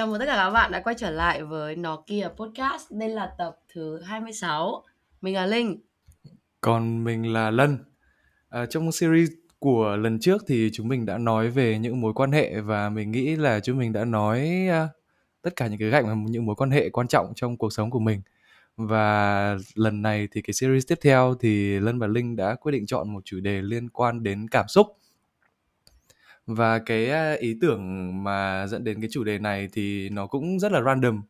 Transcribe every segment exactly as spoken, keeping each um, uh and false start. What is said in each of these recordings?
Chào mừng tất cả các bạn đã quay trở lại với Nokia Podcast. Đây là tập thứ hai mươi sáu. Mình là Linh. Còn mình là Lân. à, Trong series của lần trước thì chúng mình đã nói về những mối quan hệ. Và mình nghĩ là chúng mình đã nói à, tất cả những cái gạch, những mối quan hệ quan trọng trong cuộc sống của mình. Và lần này thì cái series tiếp theo thì Lân và Linh đã quyết định chọn một chủ đề liên quan đến cảm xúc. Và cái ý tưởng mà dẫn đến cái chủ đề này thì nó cũng rất là random.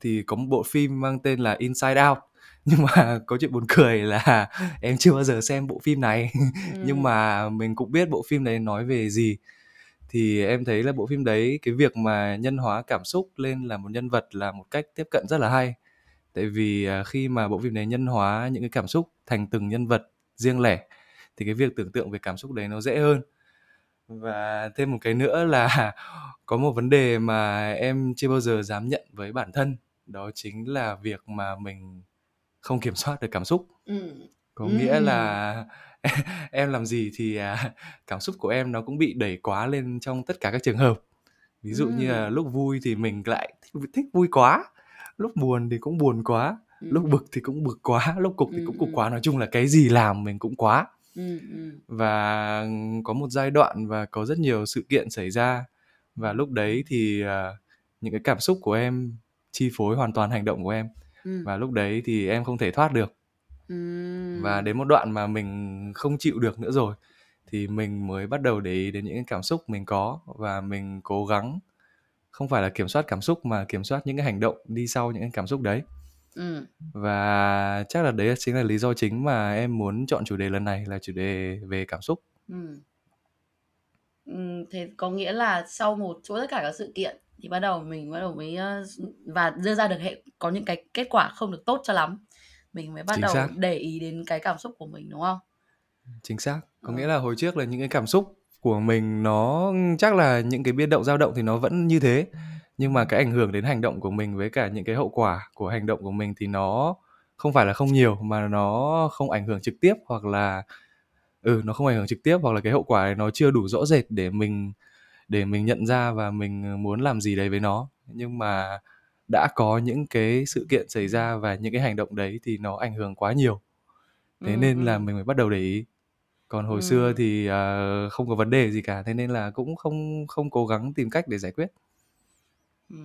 Thì có một bộ phim mang tên là Inside Out. Nhưng mà có chuyện buồn cười là em chưa bao giờ xem bộ phim này. ừ. Nhưng mà mình cũng biết bộ phim này nói về gì. Thì em thấy là bộ phim đấy, cái việc mà nhân hóa cảm xúc lên là một nhân vật là một cách tiếp cận rất là hay. Tại vì khi mà bộ phim này nhân hóa những cái cảm xúc thành từng nhân vật riêng lẻ thì cái việc tưởng tượng về cảm xúc đấy nó dễ hơn. Và thêm một cái nữa là có một vấn đề mà em chưa bao giờ dám nhận với bản thân. Đó chính là việc mà mình không kiểm soát được cảm xúc. ừ. Có ừ. nghĩa là em làm gì thì cảm xúc của em nó cũng bị đẩy quá lên trong tất cả các trường hợp. Ví dụ ừ. như là lúc vui thì mình lại thích, thích vui quá. Lúc buồn thì cũng buồn quá. ừ. Lúc bực thì cũng bực quá. Lúc cục thì ừ. cũng cục quá. Nói chung là cái gì làm mình cũng quá. Ừ, ừ. Và có một giai đoạn và có rất nhiều sự kiện xảy ra. Và lúc đấy thì uh, những cái cảm xúc của em chi phối hoàn toàn hành động của em. ừ. Và lúc đấy thì em không thể thoát được. ừ. Và đến một đoạn mà mình không chịu được nữa rồi thì mình mới bắt đầu để ý đến những cái cảm xúc mình có. Và mình cố gắng không phải là kiểm soát cảm xúc mà kiểm soát những cái hành động đi sau những cái cảm xúc đấy. Ừ. Và chắc là đấy chính là lý do chính mà em muốn chọn chủ đề lần này là chủ đề về cảm xúc. ừ. Ừ, thế có nghĩa là sau một chuỗi tất cả các sự kiện thì bắt đầu mình bắt đầu mới và đưa ra được hệ có những cái kết quả không được tốt cho lắm, mình mới bắt chính đầu xác. để ý đến cái cảm xúc của mình, đúng không? Chính xác. Có ừ. nghĩa là hồi trước là những cái cảm xúc của mình nó chắc là những cái biến động dao động thì nó vẫn như thế. Nhưng mà cái ảnh hưởng đến hành động của mình với cả những cái hậu quả của hành động của mình thì nó không phải là không nhiều mà nó không ảnh hưởng trực tiếp hoặc là ừ nó không ảnh hưởng trực tiếp hoặc là cái hậu quả này nó chưa đủ rõ rệt để mình để mình nhận ra và mình muốn làm gì đấy với nó. Nhưng mà đã có những cái sự kiện xảy ra và những cái hành động đấy thì nó ảnh hưởng quá nhiều. Thế ừ. nên là mình mới bắt đầu để ý. Còn hồi ừ. xưa thì uh, không có vấn đề gì cả, thế nên là cũng không không cố gắng tìm cách để giải quyết. Ừ.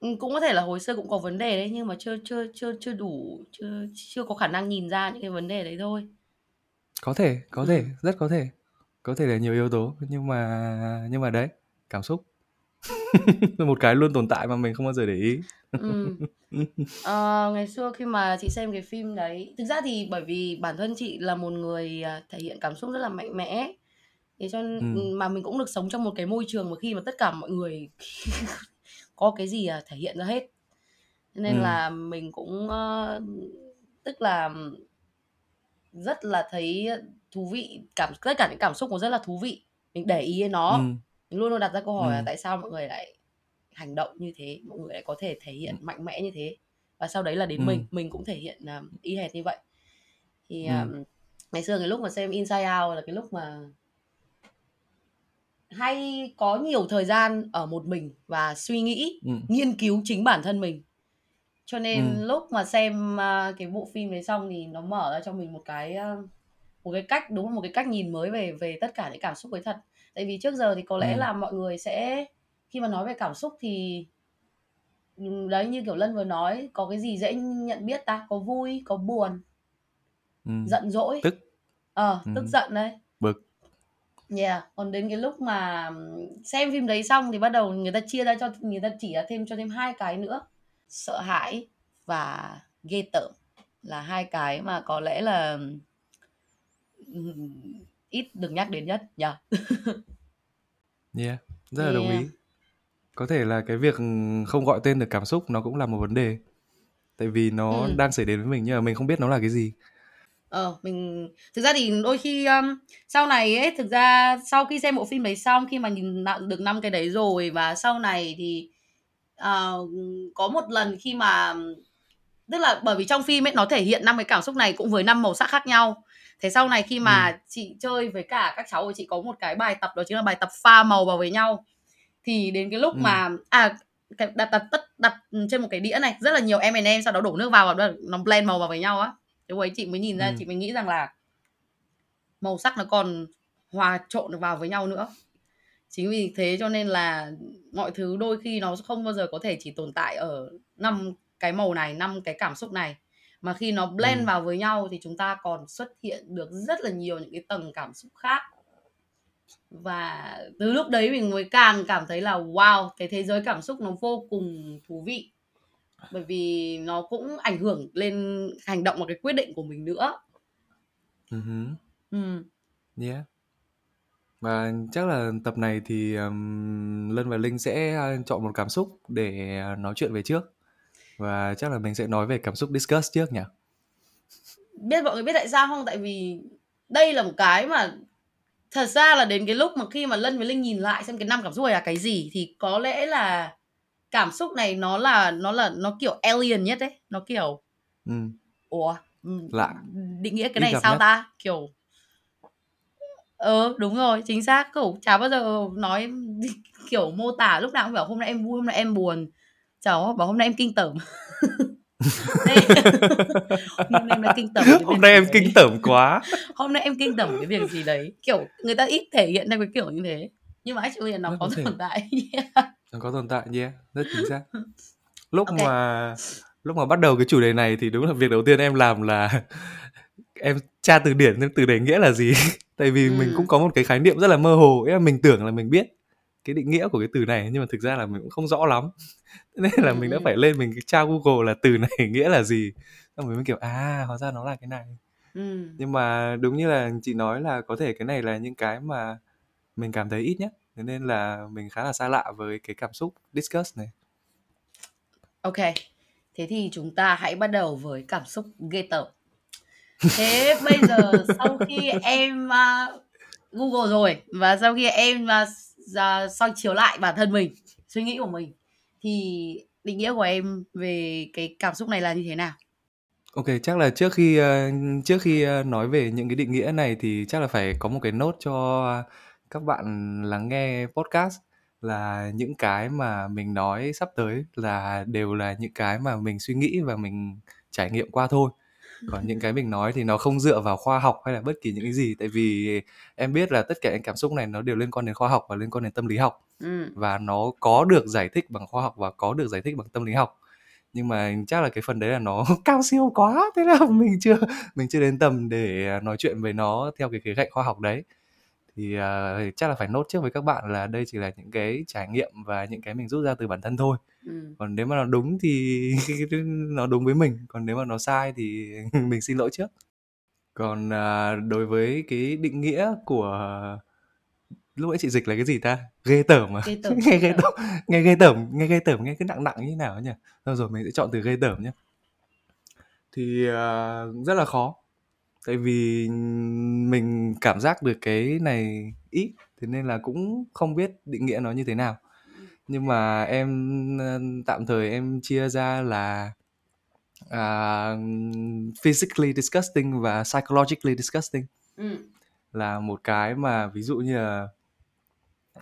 Cũng có thể là hồi xưa cũng có vấn đề đấy nhưng mà chưa chưa chưa chưa đủ chưa chưa có khả năng nhìn ra những cái vấn đề đấy thôi. Có thể, có ừ. thể, rất có thể. Có thể là nhiều yếu tố nhưng mà nhưng mà đấy, cảm xúc. Một cái luôn tồn tại mà mình không bao giờ để ý. ừ. à, ngày xưa khi mà chị xem cái phim đấy, thực ra thì bởi vì bản thân chị là một người thể hiện cảm xúc rất là mạnh mẽ. Thế cho nên ừ. mà mình cũng được sống trong một cái môi trường mà khi mà tất cả mọi người có cái gì thể hiện ra hết, nên ừ. là mình cũng uh, tức là rất là thấy thú vị, cảm tất cả những cảm xúc cũng rất là thú vị, mình để ý đến nó. ừ. Mình luôn luôn đặt ra câu hỏi ừ. là tại sao mọi người lại hành động như thế, mọi người lại có thể thể hiện ừ. mạnh mẽ như thế, và sau đấy là đến ừ. mình mình cũng thể hiện uh, y hệt như vậy. Thì uh, ừ. ngày xưa cái lúc mà xem Inside Out là cái lúc mà hay có nhiều thời gian ở một mình và suy nghĩ, ừ. nghiên cứu chính bản thân mình. Cho nên ừ. lúc mà xem cái bộ phim đấy xong thì nó mở ra cho mình một cái một cái cách, đúng là một cái cách nhìn mới về về tất cả những cảm xúc ấy thật. Tại vì trước giờ thì có lẽ ừ. là mọi người sẽ khi mà nói về cảm xúc thì đấy, như kiểu Lân vừa nói, có cái gì dễ nhận biết ta? Có vui, có buồn, ừ. giận dỗi, tức, ờ, ừ. tức giận đấy, bực. Yeah. Còn đến cái lúc mà xem phim đấy xong thì bắt đầu người ta chia ra cho, người ta chỉ ra thêm cho thêm hai cái nữa, sợ hãi và ghê tởm, là hai cái mà có lẽ là ít được nhắc đến nhất nhỉ. Yeah. yeah, rất là yeah. đồng ý. Có thể là cái việc không gọi tên được cảm xúc nó cũng là một vấn đề, tại vì nó ừ. đang xảy đến với mình nhưng mà mình không biết nó là cái gì. Ờ, mình thực ra thì đôi khi um, sau này ấy, thực ra sau khi xem bộ phim đấy xong, khi mà nhìn được năm cái đấy rồi, và sau này thì uh, có một lần khi mà, tức là bởi vì trong phim ấy nó thể hiện năm cái cảm xúc này cũng với năm màu sắc khác nhau. Thế sau này khi mà ừ. chị chơi với cả các cháu, chị có một cái bài tập, đó chính là bài tập pha màu vào với nhau. Thì đến cái lúc ừ. mà à cái, đặt đặt tất đặt, đặt trên một cái đĩa này rất là nhiều em and em, sau đó đổ nước vào và nó blend màu vào với nhau á. Lúc ấy chị mới nhìn ra, ừ. chị mới nghĩ rằng là màu sắc nó còn hòa trộn được vào với nhau nữa. Chính vì thế cho nên là mọi thứ đôi khi nó không bao giờ có thể chỉ tồn tại ở năm cái màu này, năm cái cảm xúc này, mà khi nó blend ừ. vào với nhau thì chúng ta còn xuất hiện được rất là nhiều những cái tầng cảm xúc khác. Và từ lúc đấy mình mới càng cảm thấy là wow, cái thế giới cảm xúc nó vô cùng thú vị, bởi vì nó cũng ảnh hưởng lên hành động và cái quyết định của mình nữa. Uh-huh. Ừ. Yeah. Và chắc là tập này thì um, Lân và Linh sẽ chọn một cảm xúc để nói chuyện về trước. Và chắc là mình sẽ nói về cảm xúc disgust trước nhỉ? Biết mọi người biết tại sao không? Tại vì đây là một cái mà thật ra là đến cái lúc mà khi mà Lân với Linh nhìn lại xem cái năm cảm xúc này là cái gì, thì có lẽ là cảm xúc này nó là nó là nó kiểu alien nhất đấy, nó kiểu ừ. ủa lạ, định nghĩa cái này sao nhất. Ta kiểu ờ đúng rồi, chính xác, cậu chả bao giờ nói kiểu mô tả, lúc nào cũng bảo hôm nay em vui, hôm nay em buồn, cháu bảo hôm nay em kinh tởm. Hôm nay em kinh tởm, hôm nay em kinh tởm quá, hôm nay em kinh tởm cái việc gì đấy, kiểu người ta ít thể hiện ra cái kiểu như thế, nhưng mà actually nó, nó có tồn thể... tại. Nó có tồn tại, yeah, rất chính xác. Lúc okay. mà lúc mà bắt đầu cái chủ đề này thì đúng là việc đầu tiên em làm là em tra từ điển xem từ đấy nghĩa là gì. Tại vì ừ. mình cũng có một cái khái niệm rất là mơ hồ, ấy là mình tưởng là mình biết cái định nghĩa của cái từ này, nhưng mà thực ra là mình cũng không rõ lắm. Nên là ừ. mình đã phải lên mình tra Google là từ này nghĩa là gì. Xong mình mới kiểu, à, hóa ra nó là cái này. Ừ. Nhưng mà đúng như là chị nói là có thể cái này là những cái mà mình cảm thấy ít nhất. Nên là mình khá là xa lạ với cái cảm xúc disgust này. Ok, thế thì chúng ta hãy bắt đầu với cảm xúc ghê tởm. Thế bây giờ sau khi em uh, Google rồi, và sau khi em uh, uh, soi chiếu lại bản thân mình, suy nghĩ của mình, thì định nghĩa của em về cái cảm xúc này là như thế nào? Ok, chắc là trước khi, uh, trước khi uh, nói về những cái định nghĩa này thì chắc là phải có một cái note cho... Uh, các bạn lắng nghe podcast là những cái mà mình nói sắp tới là đều là những cái mà mình suy nghĩ và mình trải nghiệm qua thôi. Còn những cái mình nói thì nó không dựa vào khoa học hay là bất kỳ những cái gì. Tại vì em biết là tất cả những cảm xúc này nó đều liên quan đến khoa học và liên quan đến tâm lý học. Ừ. Và nó có được giải thích bằng khoa học và có được giải thích bằng tâm lý học. Nhưng mà chắc là cái phần đấy là nó cao siêu quá. Thế là mình chưa, mình chưa đến tầm để nói chuyện về nó theo cái khía cạnh khoa học đấy. Thì uh, chắc là phải nốt trước với các bạn là đây chỉ là những cái trải nghiệm và những cái mình rút ra từ bản thân thôi. Ừ. Còn nếu mà nó đúng thì nó đúng với mình, còn nếu mà nó sai thì mình xin lỗi trước. Còn uh, đối với cái định nghĩa của lúc nãy chị dịch là cái gì ta? Ghê tởm à? Ghê tởm. Nghe ghê tởm, nghe ghê tởm, nghe ghê tởm nghe cứ nặng nặng như thế nào nhỉ? Rồi rồi mình sẽ chọn từ ghê tởm nhé. Thì uh, rất là khó. Tại vì mình cảm giác được cái này ít, thế nên là cũng không biết định nghĩa nó như thế nào. Nhưng mà em tạm thời em chia ra là uh, physically disgusting và psychologically disgusting. Ừ. Là một cái mà ví dụ như là,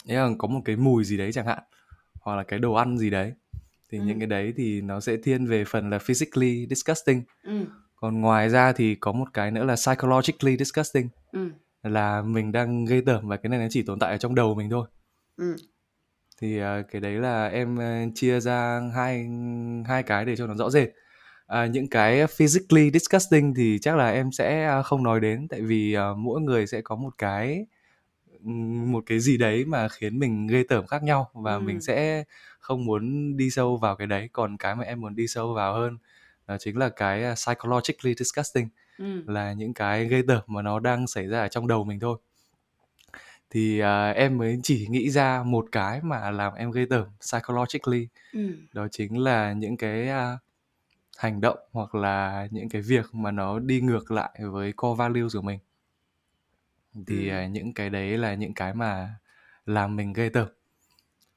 là có một cái mùi gì đấy chẳng hạn, hoặc là cái đồ ăn gì đấy. Thì ừ. những cái đấy thì nó sẽ thiên về phần là physically disgusting. Ừ. Còn ngoài ra thì có một cái nữa là psychologically disgusting. Ừ. Là mình đang ghê tởm và cái này nó chỉ tồn tại ở trong đầu mình thôi. Ừ. Thì uh, cái đấy là em uh, chia ra hai, hai cái để cho nó rõ rệt. Uh, những cái physically disgusting thì chắc là em sẽ uh, không nói đến. Tại vì uh, mỗi người sẽ có một cái một cái gì đấy mà khiến mình ghê tởm khác nhau. Và ừ. mình sẽ không muốn đi sâu vào cái đấy. Còn cái mà em muốn đi sâu vào hơn chính là cái psychologically disgusting. Ừ. Là những cái ghê tởm mà nó đang xảy ra ở trong đầu mình thôi. Thì uh, em mới chỉ nghĩ ra một cái mà làm em ghê tởm psychologically. Ừ. Đó chính là những cái uh, hành động hoặc là những cái việc mà nó đi ngược lại với core values của mình. Thì ừ. uh, những cái đấy là những cái mà làm mình ghê tởm.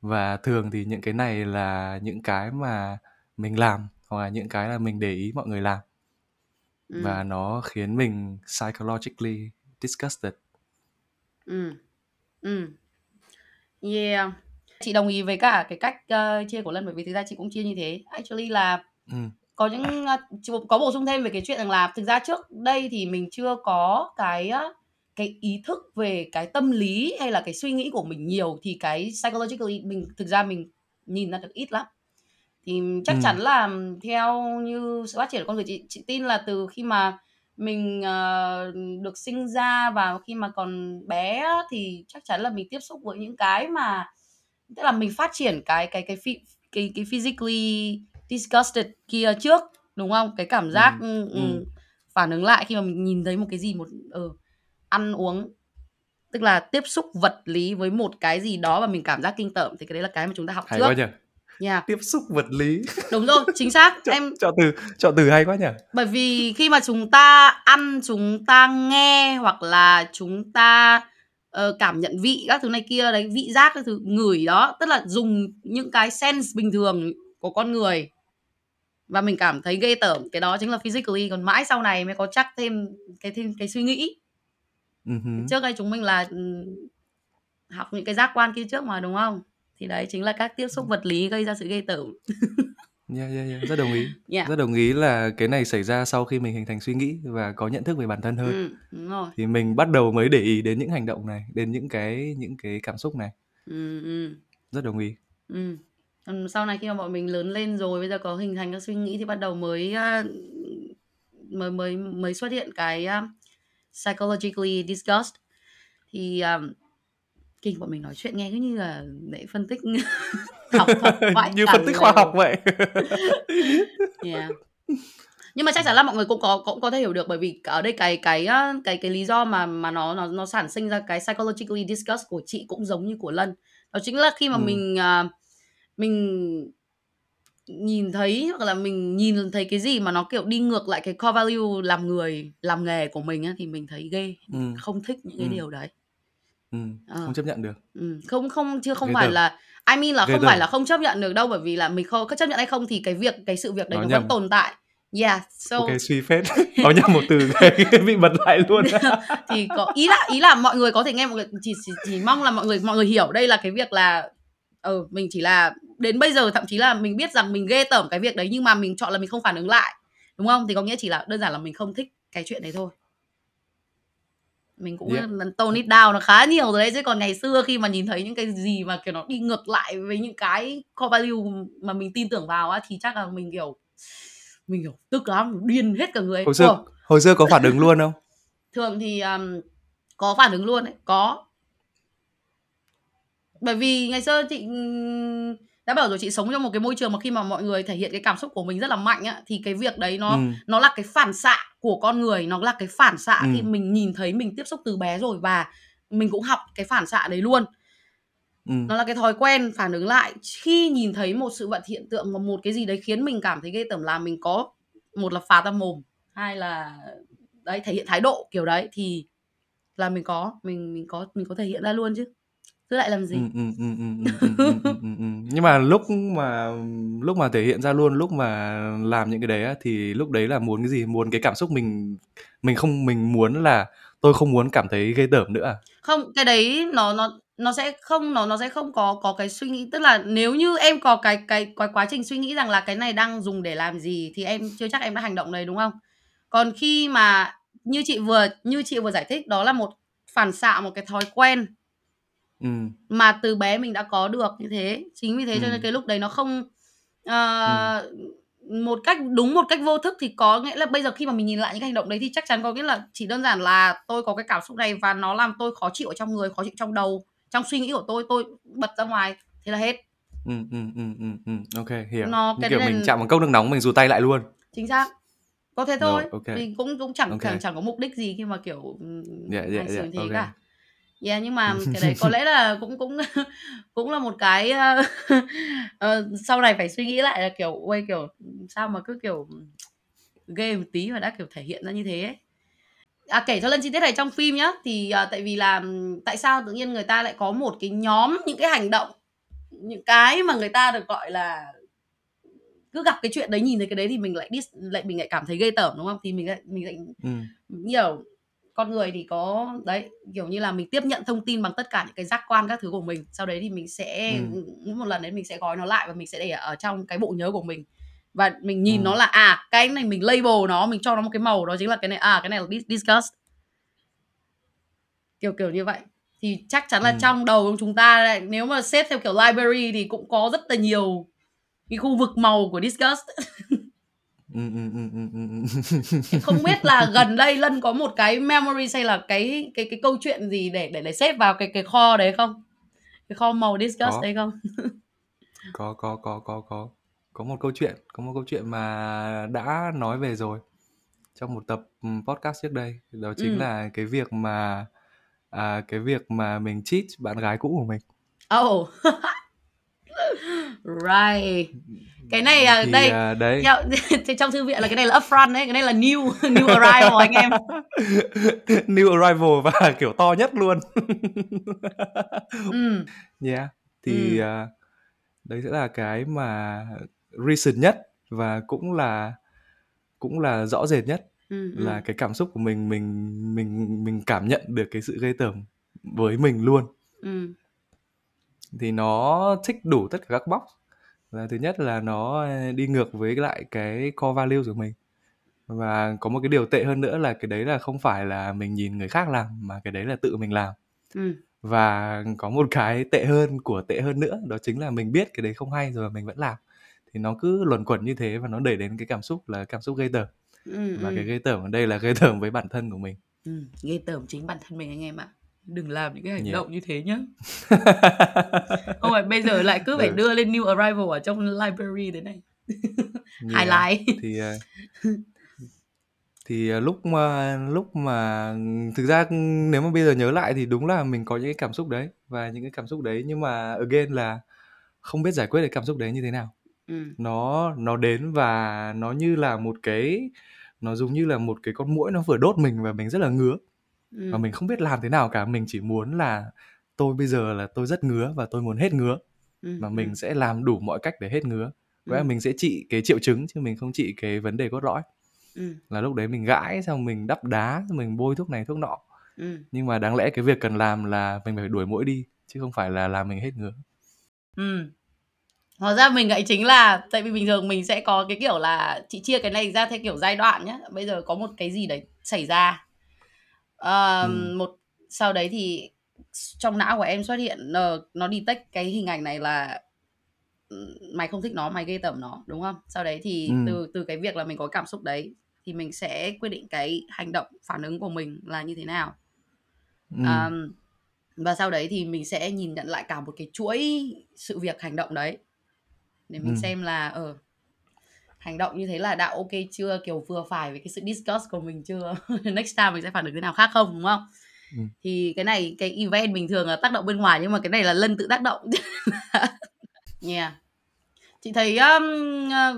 Và thường thì những cái này là những cái mà mình làm, hoặc là những cái là mình để ý mọi người làm. Ừ. Và nó khiến mình psychologically disgusted. Ừ. Ừ. Yeah. Chị đồng ý với cả cái cách uh, chia của Lân, bởi vì thực ra chị cũng chia như thế. Actually là ừ. có những uh, có bổ sung thêm về cái chuyện rằng là thực ra trước đây thì mình chưa có cái uh, cái ý thức về cái tâm lý hay là cái suy nghĩ của mình nhiều, thì cái psychologically mình thực ra mình nhìn ra được ít lắm. Thì chắc ừ. chắn là theo như sự phát triển của con người, chị, chị tin là từ khi mà mình uh, được sinh ra và khi mà còn bé thì chắc chắn là mình tiếp xúc với những cái mà tức là mình phát triển cái cái cái cái cái, cái physically disgusted kia trước, đúng không? Cái cảm giác ừ. Ừ, phản ứng lại khi mà mình nhìn thấy một cái gì, một ừ, ăn uống, tức là tiếp xúc vật lý với một cái gì đó và mình cảm giác kinh tởm, thì cái đấy là cái mà chúng ta học hay trước. Hay quá nhỉ. Yeah. Tiếp xúc vật lý. Đúng rồi, chính xác. Ch- em chọn từ chọn từ hay quá nhỉ. Bởi vì khi mà chúng ta ăn, chúng ta nghe, hoặc là chúng ta uh, cảm nhận vị các thứ này kia đấy, vị giác các thứ, ngửi đó, tức là dùng những cái sense bình thường của con người và mình cảm thấy ghê tởm, cái đó chính là physically. Còn mãi sau này mới có chắc thêm cái thêm cái suy nghĩ. Uh-huh. Trước đây chúng mình là học những cái giác quan kia trước mà, đúng không? Thì đấy chính là các tiếp xúc vật lý gây ra sự ghê tởm. yeah, yeah, yeah. Rất đồng ý. Yeah. Rất đồng ý là cái này xảy ra sau khi mình hình thành suy nghĩ và có nhận thức về bản thân hơn. Ừ, đúng rồi. Thì mình bắt đầu mới để ý đến những hành động này, đến những cái những cái cảm xúc này. Ừ, ừ. Rất đồng ý. Ừ. Sau này khi mà bọn mình lớn lên rồi, bây giờ có hình thành các suy nghĩ thì bắt đầu mới mới mới, mới xuất hiện cái uh, psychologically disgust. Thì um, kinh, bọn mình nói chuyện nghe cứ như là để phân tích học thuật như phân tích khoa học vậy. Yeah. Nhưng mà chắc chắn là mọi người cũng có cũng có thể hiểu được, bởi vì ở đây cái cái cái cái, cái lý do mà mà nó nó nó sản sinh ra cái psychologically disgust của chị cũng giống như của Lân, đó chính là khi mà ừ. mình mình nhìn thấy, hoặc là mình nhìn thấy cái gì mà nó kiểu đi ngược lại cái core value làm người làm nghề của mình á, thì mình thấy ghê, ừ. không thích những cái ừ. điều đấy. Ừ, ờ. Không chấp nhận được. Ừ, không không chưa không Gây phải tờ. Là I mean là Gây không tờ. Phải là không chấp nhận được đâu, bởi vì là mình không có chấp nhận hay không thì cái việc cái sự việc đấy nó, nó vẫn tồn tại. Yeah, so ok, suy phết. Có nhầm một từ bị bật lại luôn. Thì có ý là ý là mọi người có thể nghe một chỉ, chỉ chỉ mong là mọi người mọi người hiểu đây là cái việc là ờ ừ, mình chỉ là đến bây giờ, thậm chí là mình biết rằng mình ghê tởm cái việc đấy nhưng mà mình chọn là mình không phản ứng lại, đúng không? Thì có nghĩa chỉ là đơn giản là mình không thích cái chuyện đấy thôi. Mình cũng yeah. tone it down nó khá nhiều rồi đấy, chứ còn ngày xưa khi mà nhìn thấy những cái gì mà kiểu nó đi ngược lại với những cái core value mà mình tin tưởng vào á, thì chắc là mình kiểu mình kiểu tức lắm, điên hết cả người. Hồi xưa Ủa? hồi xưa có phản ứng luôn không? Thường thì um, có phản ứng luôn đấy, có. Bởi vì ngày xưa chị đã bảo rồi, chị sống trong một cái môi trường mà khi mà mọi người thể hiện cái cảm xúc của mình rất là mạnh á, thì cái việc đấy nó ừ. nó là cái phản xạ của con người, nó là cái phản xạ ừ. khi mình nhìn thấy, mình tiếp xúc từ bé rồi và mình cũng học cái phản xạ đấy luôn. Ừ. Nó là cái thói quen phản ứng lại khi nhìn thấy một sự vật hiện tượng mà một cái gì đấy khiến mình cảm thấy ghê tởm, là mình có một là phá ra mồm, hai là đấy thể hiện thái độ kiểu đấy, thì là mình có mình mình có mình có thể hiện ra luôn chứ. Cứ lại làm gì. Nhưng mà lúc mà lúc mà thể hiện ra luôn, lúc mà làm những cái đấy á, thì lúc đấy là muốn cái gì? Muốn cái cảm xúc mình mình không mình muốn là tôi không muốn cảm thấy ghê tởm nữa à? Không, cái đấy nó nó nó sẽ không nó nó sẽ không có có cái suy nghĩ, tức là nếu như em có cái cái, cái quá trình suy nghĩ rằng là cái này đang dùng để làm gì thì em chưa chắc em đã hành động đấy, đúng không? Còn khi mà như chị vừa như chị vừa giải thích, đó là một phản xạ, một cái thói quen Ừ. mà từ bé mình đã có được như thế, chính vì thế ừ. cho nên cái lúc đấy nó không uh, ừ. một cách đúng một cách vô thức, thì có nghĩa là bây giờ khi mà mình nhìn lại những cái hành động đấy thì chắc chắn có nghĩa là chỉ đơn giản là tôi có cái cảm xúc này và nó làm tôi khó chịu ở trong người, khó chịu trong đầu, trong suy nghĩ của tôi, tôi bật ra ngoài, thế là hết. Ừ, ừ, ừ, ừ, ok, hiểu. Nó cái kiểu nên... mình chạm một cốc nước nóng mình rụt tay lại luôn. Chính xác. Có thế thôi. Rồi, okay. Mình cũng cũng chẳng, okay. chẳng chẳng có mục đích gì khi mà kiểu yeah, yeah, hành xử yeah, thế okay. cả. Yeah, nhưng mà cái đấy có lẽ là cũng cũng cũng là một cái uh, uh, sau này phải suy nghĩ lại là kiểu quay kiểu sao mà cứ kiểu ghê một tí mà đã kiểu thể hiện ra như thế ấy. À, kể cho Lân chi tiết này trong phim nhá, thì uh, tại vì là tại sao tự nhiên người ta lại có một cái nhóm những cái hành động, những cái mà người ta được gọi là cứ gặp cái chuyện đấy, nhìn thấy cái đấy thì mình lại dis, lại mình lại cảm thấy ghê tởm, đúng không? Thì mình lại mình lại ừ. nhiều con người thì có đấy, kiểu như là mình tiếp nhận thông tin bằng tất cả những cái giác quan các thứ của mình, sau đấy thì mình sẽ ừ. một lần đấy mình sẽ gói nó lại và mình sẽ để ở trong cái bộ nhớ của mình, và mình nhìn ừ. nó là à cái này mình label nó, mình cho nó một cái màu, đó chính là cái này, à cái này là disgust, kiểu kiểu như vậy. Thì chắc chắn là ừ. trong đầu của chúng ta này, nếu mà xếp theo kiểu library thì cũng có rất là nhiều cái khu vực màu của disgust. Không biết là gần đây Lân có một cái memory hay là cái cái cái câu chuyện gì để để để xếp vào cái cái kho đấy không? Cái kho màu disgust đấy không? có có có có có có một câu chuyện, có một câu chuyện mà đã nói về rồi trong một tập podcast trước đây, đó chính ừ. là cái việc mà à, cái việc mà mình cheat bạn gái cũ của mình. Oh. Right. Cái này là đây à, đấy. Theo, trong thư viện là cái này là upfront đấy, cái này là new new arrival anh em. New arrival và kiểu to nhất luôn. Ừ. Yeah. Thì ừ. à, đấy sẽ là cái mà recent nhất và cũng là cũng là rõ rệt nhất. Ừ, là ừ. cái cảm xúc của mình mình mình mình cảm nhận được cái sự ghê tởm với mình luôn. Ừ. Thì nó tick đủ tất cả các box. Là thứ nhất là nó đi ngược với lại cái core values của mình. Và có một cái điều tệ hơn nữa là cái đấy là không phải là mình nhìn người khác làm, mà cái đấy là tự mình làm. Ừ. Và có một cái tệ hơn của tệ hơn nữa, đó chính là mình biết cái đấy không hay rồi mà mình vẫn làm. Thì nó cứ luẩn quẩn như thế và nó đẩy đến cái cảm xúc là cảm xúc ghê tởm. Ừ, và ừ. cái ghê tởm ở đây là ghê tởm với bản thân của mình. Ừ, ghê tởm chính bản thân mình anh em ạ. Đừng làm những cái hành yeah. động như thế nhá. Không phải bây giờ lại cứ phải ừ. đưa lên new arrival ở trong library thế này. Hài lái. Thì thì lúc mà lúc mà thực ra nếu mà bây giờ nhớ lại thì đúng là mình có những cái cảm xúc đấy và những cái cảm xúc đấy, nhưng mà again là không biết giải quyết cái cảm xúc đấy như thế nào. Ừ. nó nó đến và nó như là một cái, nó giống như là một cái con muỗi nó vừa đốt mình và mình rất là ngứa. Ừ. Và mình không biết làm thế nào cả, mình chỉ muốn là tôi bây giờ là tôi rất ngứa và tôi muốn hết ngứa. Ừ. Và mình ừ. sẽ làm đủ mọi cách để hết ngứa. Vậy ừ. mình sẽ trị cái triệu chứng chứ mình không trị cái vấn đề cốt lõi. Ừ. Là lúc đấy mình gãi, xong mình đắp đá, xong mình bôi thuốc này thuốc nọ. Ừ. Nhưng mà đáng lẽ cái việc cần làm là mình phải đuổi muỗi đi chứ không phải là làm mình hết ngứa. Ừ. Hóa ra mình lại chính là, tại vì bình thường mình sẽ có cái kiểu là chị chia cái này ra theo kiểu giai đoạn nhá. Bây giờ có một cái gì đấy xảy ra, uh, ừ. một sau đấy thì trong não của em xuất hiện uh, nó detect cái hình ảnh này là mày không thích nó, mày ghê tởm nó, đúng không? Sau đấy thì ừ. từ từ cái việc là mình có cảm xúc đấy thì mình sẽ quyết định cái hành động phản ứng của mình là như thế nào. Ừ. Um, và sau đấy thì mình sẽ nhìn nhận lại cả một cái chuỗi sự việc hành động đấy để mình ừ. xem là ờ ừ, hành động như thế là đã ok chưa, kiểu vừa phải với cái sự disgust của mình chưa. Next time mình sẽ phản ứng thế nào khác không, đúng không? Ừ. Thì cái này, cái event bình thường là tác động bên ngoài, nhưng mà cái này là Lân tự tác động. Yeah. Chị thấy um,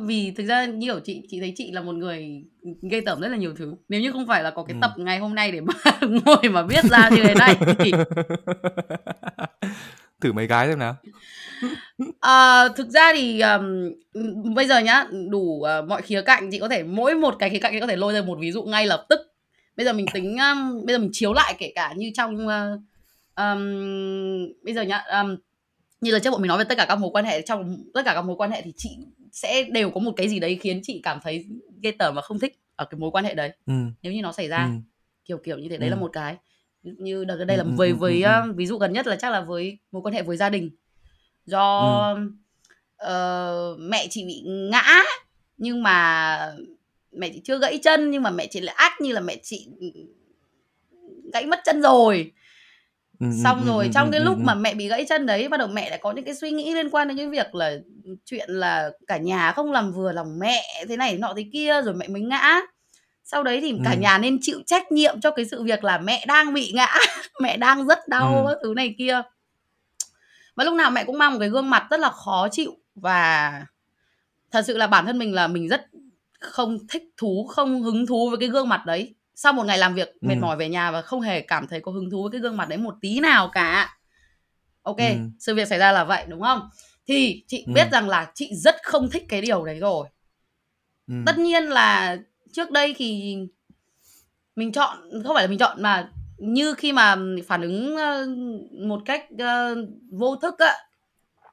vì thực ra nhiều chị chị thấy chị là một người ghê tởm rất là nhiều thứ. Nếu như không phải là có cái tập ừ. ngày hôm nay để mà ngồi mà viết ra như thế này thì... thử mấy cái xem nào. À, thực ra thì um, bây giờ nhá, đủ uh, mọi khía cạnh, chị có thể mỗi một cái khía cạnh chị có thể lôi ra một ví dụ ngay lập tức. Bây giờ mình tính um, bây giờ mình chiếu lại kể cả như trong uh, um, bây giờ nhá, um, như là trước bọn mình nói về tất cả các mối quan hệ, trong tất cả các mối quan hệ thì chị sẽ đều có một cái gì đấy khiến chị cảm thấy ghê tởm và không thích ở cái mối quan hệ đấy. Ừ. Nếu như nó xảy ra, ừ. kiểu kiểu như thế, đấy ừ. là một cái. Như đợt đây là với với ví dụ gần nhất là chắc là với mối quan hệ với gia đình, do ừ. uh, mẹ chị bị ngã nhưng mà mẹ chị chưa gãy chân, nhưng mà mẹ chị lại act như là mẹ chị gãy mất chân rồi. Ừ, xong rồi ừ, trong ừ, cái ừ, lúc ừ. mà mẹ bị gãy chân đấy, bắt đầu mẹ lại có những cái suy nghĩ liên quan đến những việc là chuyện là cả nhà không làm vừa lòng mẹ thế này nọ thế kia rồi mẹ mới ngã. Sau đấy thì cả ừ. nhà nên chịu trách nhiệm cho cái sự việc là mẹ đang bị ngã, mẹ đang rất đau, ừ. thứ này kia. Và lúc nào mẹ cũng mang một cái gương mặt rất là khó chịu. Và thật sự là bản thân mình là mình rất không thích thú, không hứng thú với cái gương mặt đấy. Sau một ngày làm việc mệt ừ. mỏi về nhà và không hề cảm thấy có hứng thú với cái gương mặt đấy một tí nào cả. Ok, ừ. sự việc xảy ra là vậy, đúng không? Thì chị biết ừ. rằng là chị rất không thích cái điều đấy rồi. Ừ. Tất nhiên là trước đây thì mình chọn, không phải là mình chọn mà như khi mà phản ứng ờ, một cách ờ, vô thức á,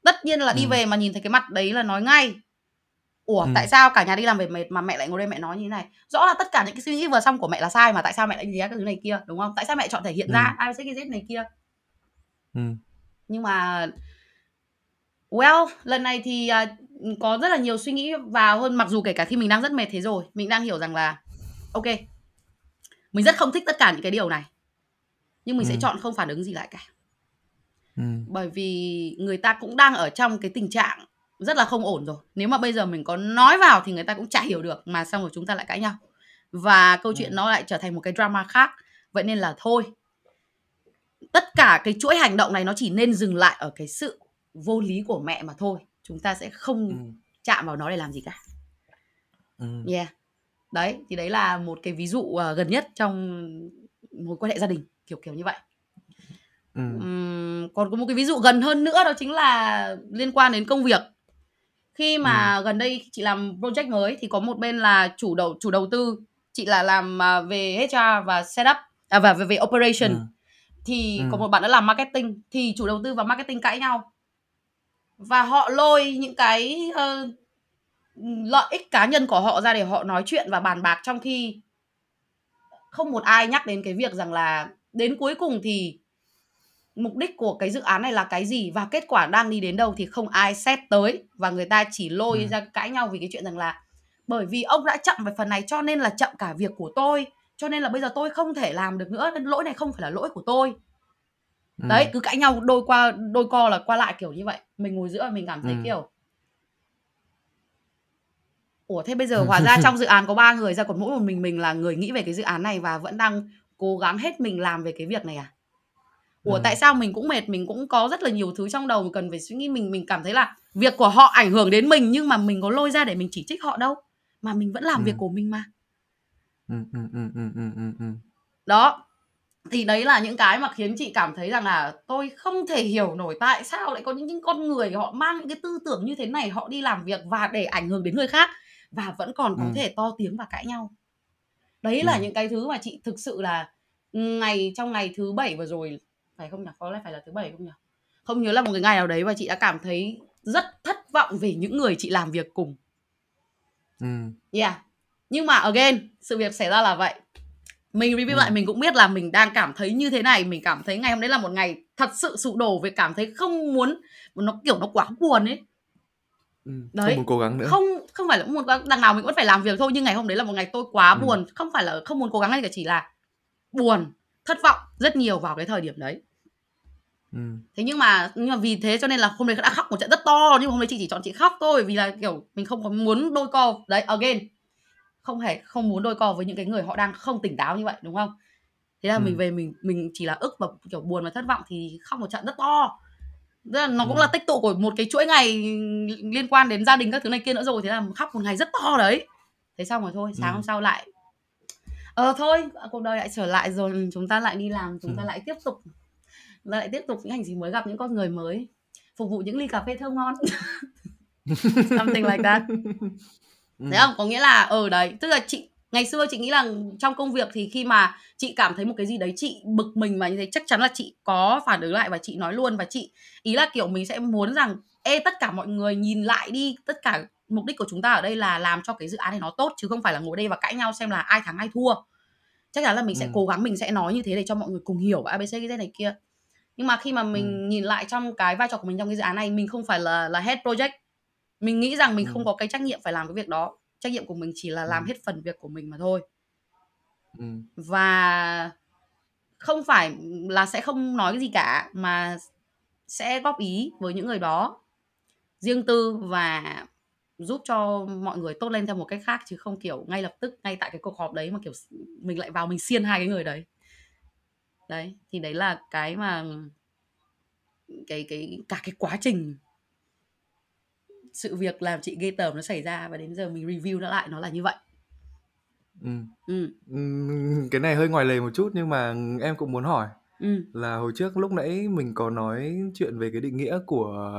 tất nhiên là đi ừ. về mà nhìn thấy cái mặt đấy là nói ngay, ủa ừ. tại sao cả nhà đi làm về mệt mà mẹ lại ngồi đây mẹ nói như thế này, rõ là tất cả những cái suy nghĩ vừa xong của mẹ là sai mà tại sao mẹ lại như thế các thứ này kia, đúng không, tại sao mẹ chọn thể hiện ừ. ra a bê xê gi này kia. ừ. Nhưng mà well lần này thì uh, có rất là nhiều suy nghĩ vào hơn, mặc dù kể cả khi mình đang rất mệt thế rồi, mình đang hiểu rằng là ok mình rất không thích tất cả những cái điều này, nhưng mình ừ. sẽ chọn không phản ứng gì lại cả. ừ. Bởi vì người ta cũng đang ở trong cái tình trạng rất là không ổn rồi, nếu mà bây giờ mình có nói vào thì người ta cũng chả hiểu được, mà xong rồi chúng ta lại cãi nhau và câu chuyện ừ. nó lại trở thành một cái drama khác. Vậy nên là thôi, tất cả cái chuỗi hành động này nó chỉ nên dừng lại ở cái sự vô lý của mẹ mà thôi, chúng ta sẽ không ừ. chạm vào nó để làm gì cả. ừ. Yeah. Đấy, thì đấy là một cái ví dụ gần nhất trong mối quan hệ gia đình, kiểu kiểu như vậy. ừ. uhm, Còn có một cái ví dụ gần hơn nữa, đó chính là liên quan đến công việc. Khi mà ừ. gần đây chị làm project mới thì có một bên là chủ đầu chủ đầu tư, chị là làm về hát rờ và setup à, và về, về operation. ừ. Thì ừ. có một bạn đã làm marketing, thì chủ đầu tư và marketing cãi nhau và họ lôi những cái uh, lợi ích cá nhân của họ ra để họ nói chuyện và bàn bạc, trong khi không một ai nhắc đến cái việc rằng là đến cuối cùng thì mục đích của cái dự án này là cái gì và kết quả đang đi đến đâu thì không ai xét tới, và người ta chỉ lôi ừ. ra cãi nhau vì cái chuyện rằng là bởi vì ông đã chậm về phần này cho nên là chậm cả việc của tôi, cho nên là bây giờ tôi không thể làm được nữa, nên lỗi này không phải là lỗi của tôi. ừ. Đấy, cứ cãi nhau đôi qua đôi co là qua lại kiểu như vậy. Mình ngồi giữa mình cảm thấy ừ. kiểu ủa thế bây giờ hóa ra trong dự án có ba người ra, còn mỗi một mình mình là người nghĩ về cái dự án này và vẫn đang cố gắng hết mình làm về cái việc này à? Ủa ừ. tại sao mình cũng mệt, mình cũng có rất là nhiều thứ trong đầu mình cần phải suy nghĩ, mình mình cảm thấy là việc của họ ảnh hưởng đến mình, nhưng mà mình có lôi ra để mình chỉ trích họ đâu, mà mình vẫn làm ừ. việc của mình mà. ừ, ừ, ừ, ừ, ừ, ừ. Đó, thì đấy là những cái mà khiến chị cảm thấy rằng là tôi không thể hiểu nổi tại sao lại có những, những con người họ mang những cái tư tưởng như thế này, họ đi làm việc và để ảnh hưởng đến người khác và vẫn còn có ừ. thể to tiếng và cãi nhau. Đấy ừ. là những cái thứ mà chị thực sự là ngày trong ngày thứ bảy vừa rồi phải không nhỉ? Có lẽ phải là thứ bảy không nhỉ? Không nhớ là một cái ngày nào đấy và chị đã cảm thấy rất thất vọng về những người chị làm việc cùng. Ừ. Yeah. Nhưng mà again, sự việc xảy ra là vậy. Mình review ừ. lại mình cũng biết là mình đang cảm thấy như thế này, mình cảm thấy ngày hôm đấy là một ngày thật sự sụp đổ, về cảm thấy không muốn, nó kiểu nó quá buồn ấy. Ừ, đấy, không muốn cố gắng nữa. Không, không phải là muốn đằng nào mình vẫn phải làm việc thôi, nhưng ngày hôm đấy là một ngày tôi quá ừ. buồn, không phải là không muốn cố gắng hay cả, chỉ là buồn, thất vọng rất nhiều vào cái thời điểm đấy. ừ. Thế nhưng mà nhưng mà vì thế cho nên là hôm đấy đã khóc một trận rất to, nhưng mà hôm đấy chị chỉ chọn chị khóc thôi, vì là kiểu mình không có muốn đôi co đấy, again không hề không muốn đôi co với những cái người họ đang không tỉnh táo như vậy, đúng không? Thế là ừ. mình về mình mình chỉ là ức và kiểu buồn và thất vọng, thì khóc một trận rất to. Nó cũng là tích tụ của một cái chuỗi ngày liên quan đến gia đình các thứ này kia nữa rồi. Thế là khóc một ngày rất to đấy. Thế xong rồi thôi, sáng ừ. hôm sau lại Ờ thôi, cuộc đời lại trở lại rồi. Chúng ta lại đi làm, chúng ta ừ. lại tiếp tục lại tiếp tục những hành trình mới, gặp những con người mới, phục vụ những ly cà phê thơm ngon. Something like that. ừ. Thế không? Có nghĩa là ở đấy, tức là chị ngày xưa chị nghĩ là trong công việc thì khi mà chị cảm thấy một cái gì đấy chị bực mình mà như thế, chắc chắn là chị có phản ứng lại và chị nói luôn, và chị ý là kiểu mình sẽ muốn rằng ê tất cả mọi người nhìn lại đi, tất cả mục đích của chúng ta ở đây là làm cho cái dự án này nó tốt, chứ không phải là ngồi đây và cãi nhau xem là ai thắng ai thua. Chắc chắn là mình ừ. sẽ cố gắng, mình sẽ nói như thế để cho mọi người cùng hiểu a bê xê gi này kia. Nhưng mà khi mà mình ừ. nhìn lại trong cái vai trò của mình trong cái dự án này, mình không phải là, là head project. Mình nghĩ rằng mình ừ. không có cái trách nhiệm phải làm cái việc đó. Trách nhiệm của mình chỉ là làm hết phần việc của mình mà thôi. ừ. Và không phải là sẽ không nói cái gì cả, mà sẽ góp ý với những người đó riêng tư và giúp cho mọi người tốt lên theo một cách khác, chứ không kiểu ngay lập tức, ngay tại cái cuộc họp đấy mà kiểu mình lại vào mình xiên hai cái người đấy. Đấy, thì đấy là cái mà cái, cái, cả cái quá trình sự việc làm chị ghê tởm nó xảy ra, và đến giờ mình review nó lại, nó là như vậy. ừ. Ừ. Cái này hơi ngoài lề một chút, nhưng mà em cũng muốn hỏi ừ. là hồi trước lúc nãy mình có nói chuyện về cái định nghĩa của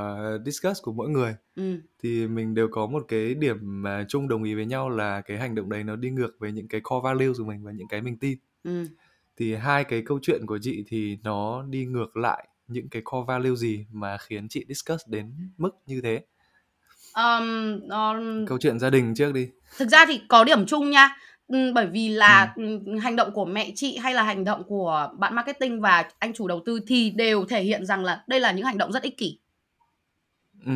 discuss của mỗi người, ừ. thì mình đều có một cái điểm chung đồng ý với nhau là cái hành động đấy nó đi ngược với những cái core values của mình và những cái mình tin. Ừ. Thì hai cái câu chuyện của chị thì nó đi ngược lại những cái core value gì mà khiến chị discuss đến mức như thế? Um, um... Câu chuyện gia đình trước đi. Thực ra thì có điểm chung nha. Bởi vì là ừ. hành động của mẹ chị hay là hành động của bạn marketing và anh chủ đầu tư thì đều thể hiện rằng là đây là những hành động rất ích kỷ. Ừ.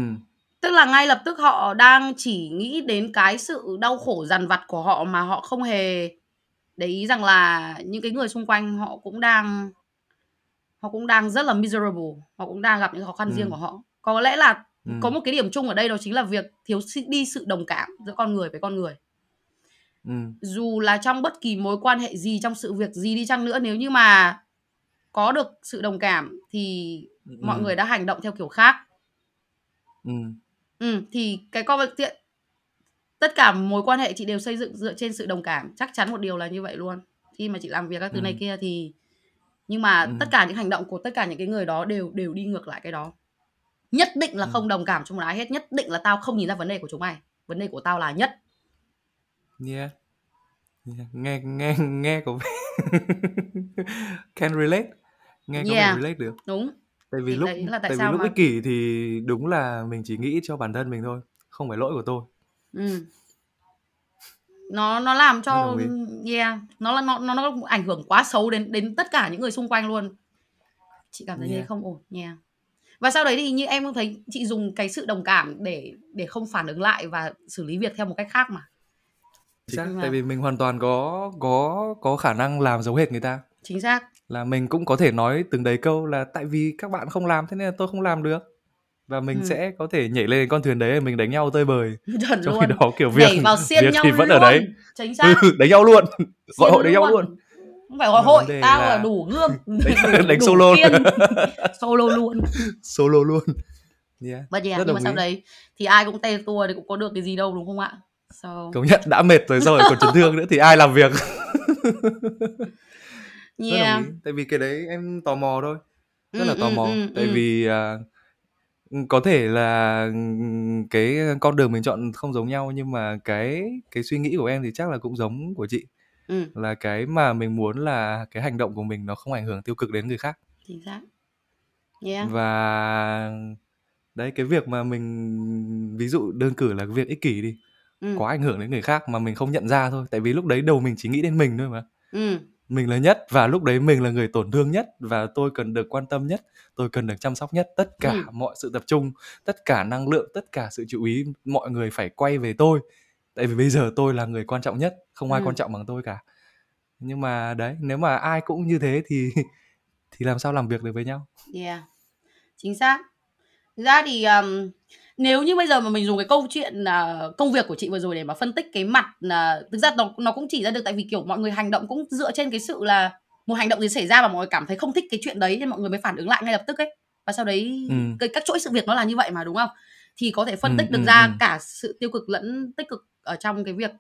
Tức là ngay lập tức họ đang chỉ nghĩ đến cái sự đau khổ dằn vặt của họ mà họ không hề để ý rằng là những cái người xung quanh họ cũng đang họ cũng đang rất là miserable, họ cũng đang gặp những khó khăn ừ. riêng của họ. Có lẽ là ừ. có một cái điểm chung ở đây, đó chính là việc thiếu đi sự đồng cảm giữa con người với con người. Ừ. Dù là trong bất kỳ mối quan hệ gì, trong sự việc gì đi chăng nữa, nếu như mà có được sự đồng cảm thì ừ. mọi người đã hành động theo kiểu khác. Ừ. Ừ, thì cái con vật tiện tất cả mối quan hệ chị đều xây dựng dựa trên sự đồng cảm, chắc chắn một điều là như vậy luôn. Khi mà chị làm việc các thứ ừ. này kia thì nhưng mà ừ. tất cả những hành động của tất cả những cái người đó đều đều đi ngược lại cái đó. Nhất định là ừ. không đồng cảm cho một ai hết, nhất định là tao không nhìn ra vấn đề của chúng mày, vấn đề của tao là nhất. Yeah. yeah. Nghe nghe nghe có vẻ can relate. Nghe có yeah. vẻ relate được. Đúng. Tại vì thì lúc tại, tại vì lúc mà... ích kỷ thì đúng là mình chỉ nghĩ cho bản thân mình thôi, không phải lỗi của tôi. Ừ. Nó nó làm cho yeah, nó là nó nó nó ảnh hưởng quá xấu đến đến tất cả những người xung quanh luôn. Chị cảm thấy yeah. như không ổn nha. Yeah. Và sau đấy thì như em cũng thấy chị dùng cái sự đồng cảm để để không phản ứng lại và xử lý việc theo một cách khác mà. Chính xác, tại vì mình hoàn toàn có có có khả năng làm giống hệt người ta. Chính xác. Là mình cũng có thể nói từng đấy câu là tại vì các bạn không làm thế nên là tôi không làm được. Và mình ừ. sẽ có thể nhảy lên con thuyền đấy và mình đánh nhau tơi bời. Chuẩn trong luôn. Khi đó kiểu việc, việc thì vẫn luôn. Ở đấy. Chính xác. Ừ, đánh nhau luôn. Gọi hội đánh nhau luôn. Không phải gọi hội, tao là đủ gương. Đánh, đánh đủ solo. Solo luôn. Solo luôn. Yeah. But yeah, nhưng mà sau đấy thì ai cũng tê tua thì cũng có được cái gì đâu đúng không ạ? So... Công nhận đã mệt rồi rồi còn chấn thương nữa thì ai làm việc. Yeah. Tại vì cái đấy em tò mò thôi. Rất ừ, là tò mò ừ, ừ, Tại ừ. vì uh, có thể là cái con đường mình chọn không giống nhau, nhưng mà cái, cái suy nghĩ của em thì chắc là cũng giống của chị ừ. Là cái mà mình muốn là cái hành động của mình nó không ảnh hưởng tiêu cực đến người khác. Chính xác yeah. Và đấy, cái việc mà mình ví dụ đơn cử là cái việc ích kỷ đi ừ. Quá ảnh hưởng đến người khác mà mình không nhận ra thôi. Tại vì lúc đấy đầu mình chỉ nghĩ đến mình thôi mà ừ. Mình là nhất và lúc đấy mình là người tổn thương nhất và tôi cần được quan tâm nhất, tôi cần được chăm sóc nhất. Tất cả ừ. mọi sự tập trung, tất cả năng lượng, tất cả sự chú ý, mọi người phải quay về tôi. Tại vì bây giờ tôi là người quan trọng nhất, không ai ừ. quan trọng bằng tôi cả. Nhưng mà đấy, nếu mà ai cũng như thế thì thì làm sao làm việc được với nhau. Yeah, chính xác. Thực ra thì um, nếu như bây giờ mà mình dùng cái câu chuyện uh, công việc của chị vừa rồi để mà phân tích cái mặt uh, thực ra nó, nó cũng chỉ ra được. Tại vì kiểu mọi người hành động cũng dựa trên cái sự là một hành động gì xảy ra và mọi người cảm thấy không thích cái chuyện đấy nên mọi người mới phản ứng lại ngay lập tức ấy. Và sau đấy ừ. cái, các chuỗi sự việc nó là như vậy mà đúng không? Thì có thể phân tích ừ, được ừ, ra ừ. cả sự tiêu cực lẫn tích cực ở trong cái việc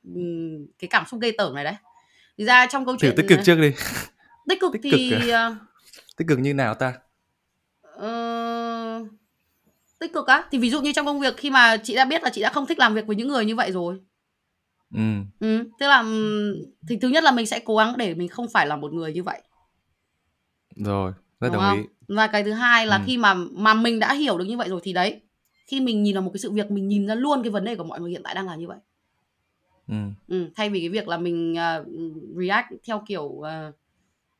cái cảm xúc gây tởm này đấy. Thực ra trong câu chuyện... Thử tích cực trước đi. Tích cực tích thì... Cực à? Tích cực như nào ta? Ờ... Uh... Tích cực á, thì ví dụ như trong công việc khi mà chị đã biết là chị đã không thích làm việc với những người như vậy rồi ừ. ừ tức là thì thứ nhất là mình sẽ cố gắng để mình không phải là một người như vậy rồi, rất đúng đồng không? Ý. Và cái thứ hai là ừ. khi mà mà mình đã hiểu được như vậy rồi thì đấy, khi mình nhìn vào một cái sự việc mình nhìn ra luôn cái vấn đề của mọi người hiện tại đang là như vậy ừ. Ừ, thay vì cái việc là mình uh, react theo kiểu uh,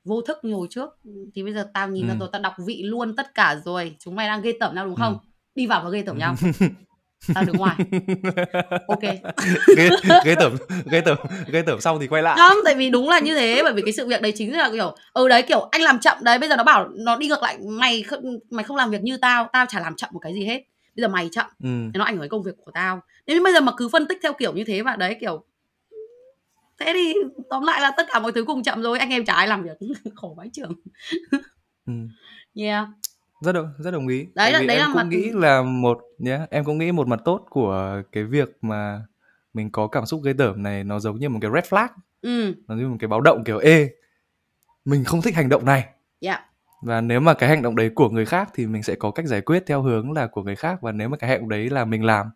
vô thức như hồi trước thì bây giờ tao nhìn ừ. ra rồi, tao đọc vị luôn tất cả rồi, chúng mày đang ghê tởm nhau đúng không ừ. đi vào và gây tởm nhau. Tao đứng ngoài. Ok. Gây tởm, gây tởm, gây tởm xong thì quay lại. Không, tại vì đúng là như thế, bởi vì cái sự việc đấy chính là kiểu ừ đấy kiểu anh làm chậm đấy, bây giờ nó bảo nó đi ngược lại mày không, mày không làm việc như tao, tao chả làm chậm một cái gì hết. Bây giờ mày chậm, ừ. nó ảnh hưởng đến công việc của tao. Nếu bây giờ mà cứ phân tích theo kiểu như thế và đấy kiểu thế thì tóm lại là tất cả mọi thứ cùng chậm rồi, anh em chả ai làm việc. Khổ vãi chưởng. Ừ. Yeah. Rất đồng, rất đồng ý. Đấy là, đấy em là cũng mặt... nghĩ là một yeah, em cũng nghĩ một mặt tốt của cái việc mà mình có cảm xúc gây tởm này nó giống như một cái red flag ừ. nó giống như một cái báo động kiểu ê mình không thích hành động này yeah. và nếu mà cái hành động đấy của người khác thì mình sẽ có cách giải quyết theo hướng là của người khác, và nếu mà cái hành động đấy là mình làm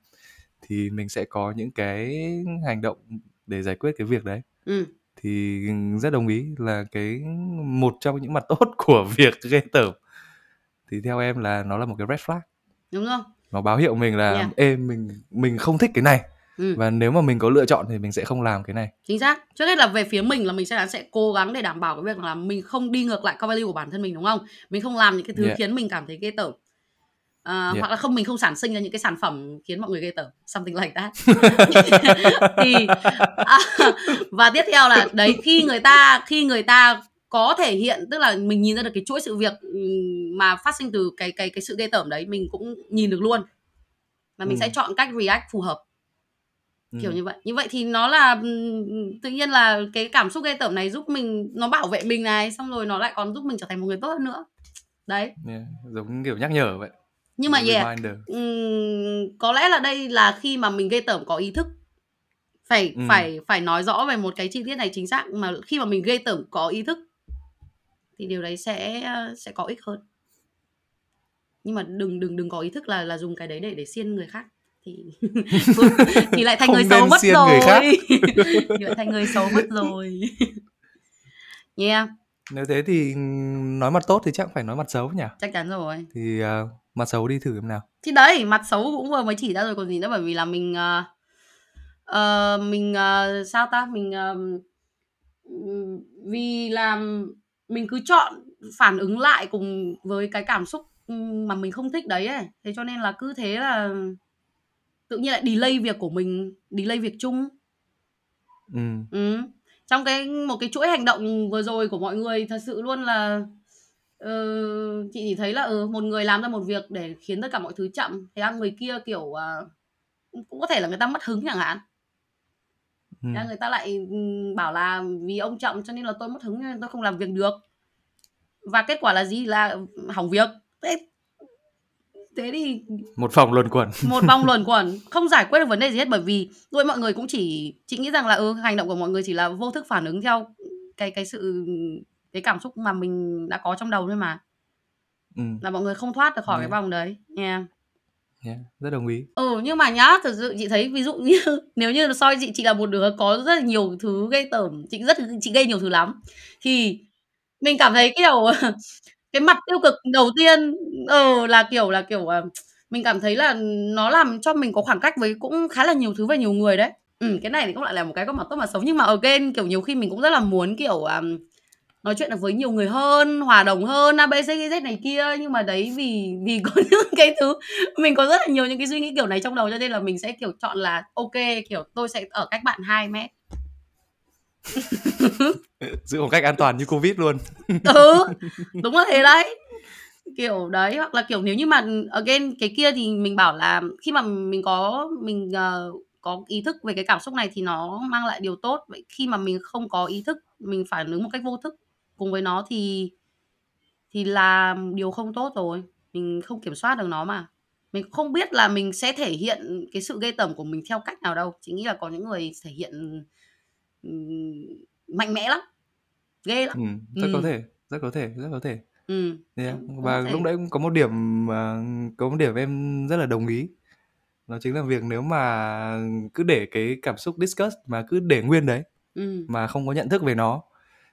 thì mình sẽ có những cái hành động để giải quyết cái việc đấy ừ. thì rất đồng ý là cái một trong những mặt tốt của việc ghê tởm thì theo em là nó là một cái red flag, đúng không? Nó báo hiệu mình là yeah. ê mình mình không thích cái này, ừ. và nếu mà mình có lựa chọn thì mình sẽ không làm cái này. Chính xác. Trước hết là về phía mình là mình sẽ sẽ cố gắng để đảm bảo cái việc là mình không đi ngược lại core value của bản thân mình, đúng không? Mình không làm những cái thứ yeah. khiến mình cảm thấy ghê tởm. À, yeah. hoặc là không mình không sản sinh ra những cái sản phẩm khiến mọi người ghê tởm, something like that. Thì à, và tiếp theo là đấy, khi người ta khi người ta có thể hiện, tức là mình nhìn ra được cái chuỗi sự việc mà phát sinh từ cái cái cái sự ghê tởm đấy, mình cũng nhìn được luôn và mình ừ. sẽ chọn cách react phù hợp, ừ. kiểu như vậy. Như vậy thì nó là tự nhiên là cái cảm xúc ghê tởm này giúp mình, nó bảo vệ mình này, xong rồi nó lại còn giúp mình trở thành một người tốt hơn nữa đấy, yeah. giống kiểu nhắc nhở vậy. Nhưng mà yeah, um, có lẽ là đây là khi mà mình ghê tởm có ý thức. Phải ừ. phải phải nói rõ về một cái chi tiết này chính xác, mà khi mà mình ghê tởm có ý thức thì điều đấy sẽ sẽ có ích hơn. Nhưng mà đừng đừng đừng có ý thức là là dùng cái đấy để để xiên người khác thì thì lại thành người xấu mất rồi. Thì lại thành người xấu mất rồi. Yeah. Nếu thế thì nói mặt tốt thì chắc phải nói mặt xấu nhỉ? Chắc chắn rồi. Thì uh, mặt xấu đi thử em nào. Thì đấy, mặt xấu cũng vừa mới chỉ ra rồi còn gì nữa, bởi vì là mình uh, uh, mình uh, sao ta mình uh, vì làm mình cứ chọn phản ứng lại cùng với cái cảm xúc mà mình không thích đấy ấy. Thế cho nên là cứ thế là tự nhiên lại delay việc của mình, delay việc chung. Ừ. Ừ. Trong cái một cái chuỗi hành động vừa rồi của mọi người thật sự luôn là uh, chị chỉ thấy là uh, một người làm ra một việc để khiến tất cả mọi thứ chậm, thế là người kia kiểu uh, cũng có thể là người ta mất hứng chẳng hạn. Ừ. Người ta lại bảo là vì ông chậm cho nên là tôi mất hứng nên tôi không làm việc được. Và kết quả là gì? Là hỏng việc. Thế, thế thì một vòng luẩn quẩn. Một vòng luẩn quẩn, không giải quyết được vấn đề gì hết, bởi vì rồi mọi người cũng chỉ chị nghĩ rằng là ừ, hành động của mọi người chỉ là vô thức phản ứng theo cái cái sự cái cảm xúc mà mình đã có trong đầu thôi mà. Ừ. Là mọi người không thoát được khỏi yeah. cái vòng đấy. Yeah. Yeah, rất đồng ý. Ừ, nhưng mà nhá, thật sự chị thấy ví dụ như nếu như soi chị chị là một đứa có rất là nhiều thứ gây tởm, chị rất chị gây nhiều thứ lắm, thì mình cảm thấy kiểu cái mặt tiêu cực đầu tiên ừ, là kiểu là kiểu mình cảm thấy là nó làm cho mình có khoảng cách với cũng khá là nhiều thứ và nhiều người đấy. Ừ, cái này thì cũng lại là một cái có mặt tốt mà xấu, nhưng mà again kiểu nhiều khi mình cũng rất là muốn kiểu um, nói chuyện được với nhiều người hơn, hòa đồng hơn, a bê xê giê này kia, nhưng mà đấy vì vì có những cái thứ mình có rất là nhiều những cái suy nghĩ kiểu này trong đầu, cho nên là mình sẽ kiểu chọn là ok kiểu tôi sẽ ở cách bạn hai mét, giữ một cách an toàn như Covid luôn. Ừ, đúng là thế đấy, kiểu đấy. Hoặc là kiểu nếu như mà again cái kia thì mình bảo là khi mà mình có mình uh, có ý thức về cái cảm xúc này thì nó mang lại điều tốt. Vậy khi mà mình không có ý thức, mình phản ứng một cách vô thức cùng với nó thì thì là điều không tốt rồi, mình không kiểm soát được nó mà mình không biết là mình sẽ thể hiện cái sự ghê tởm của mình theo cách nào đâu. Chị nghĩ là có những người thể hiện mạnh mẽ lắm, ghê lắm. Ừ, rất ừ. có thể, rất có thể, rất có thể. Ừ. Yeah. Và lúc đấy cũng có một điểm có một điểm em rất là đồng ý. Nó chính là việc nếu mà cứ để cái cảm xúc disgust mà cứ để nguyên đấy, ừ. mà không có nhận thức về nó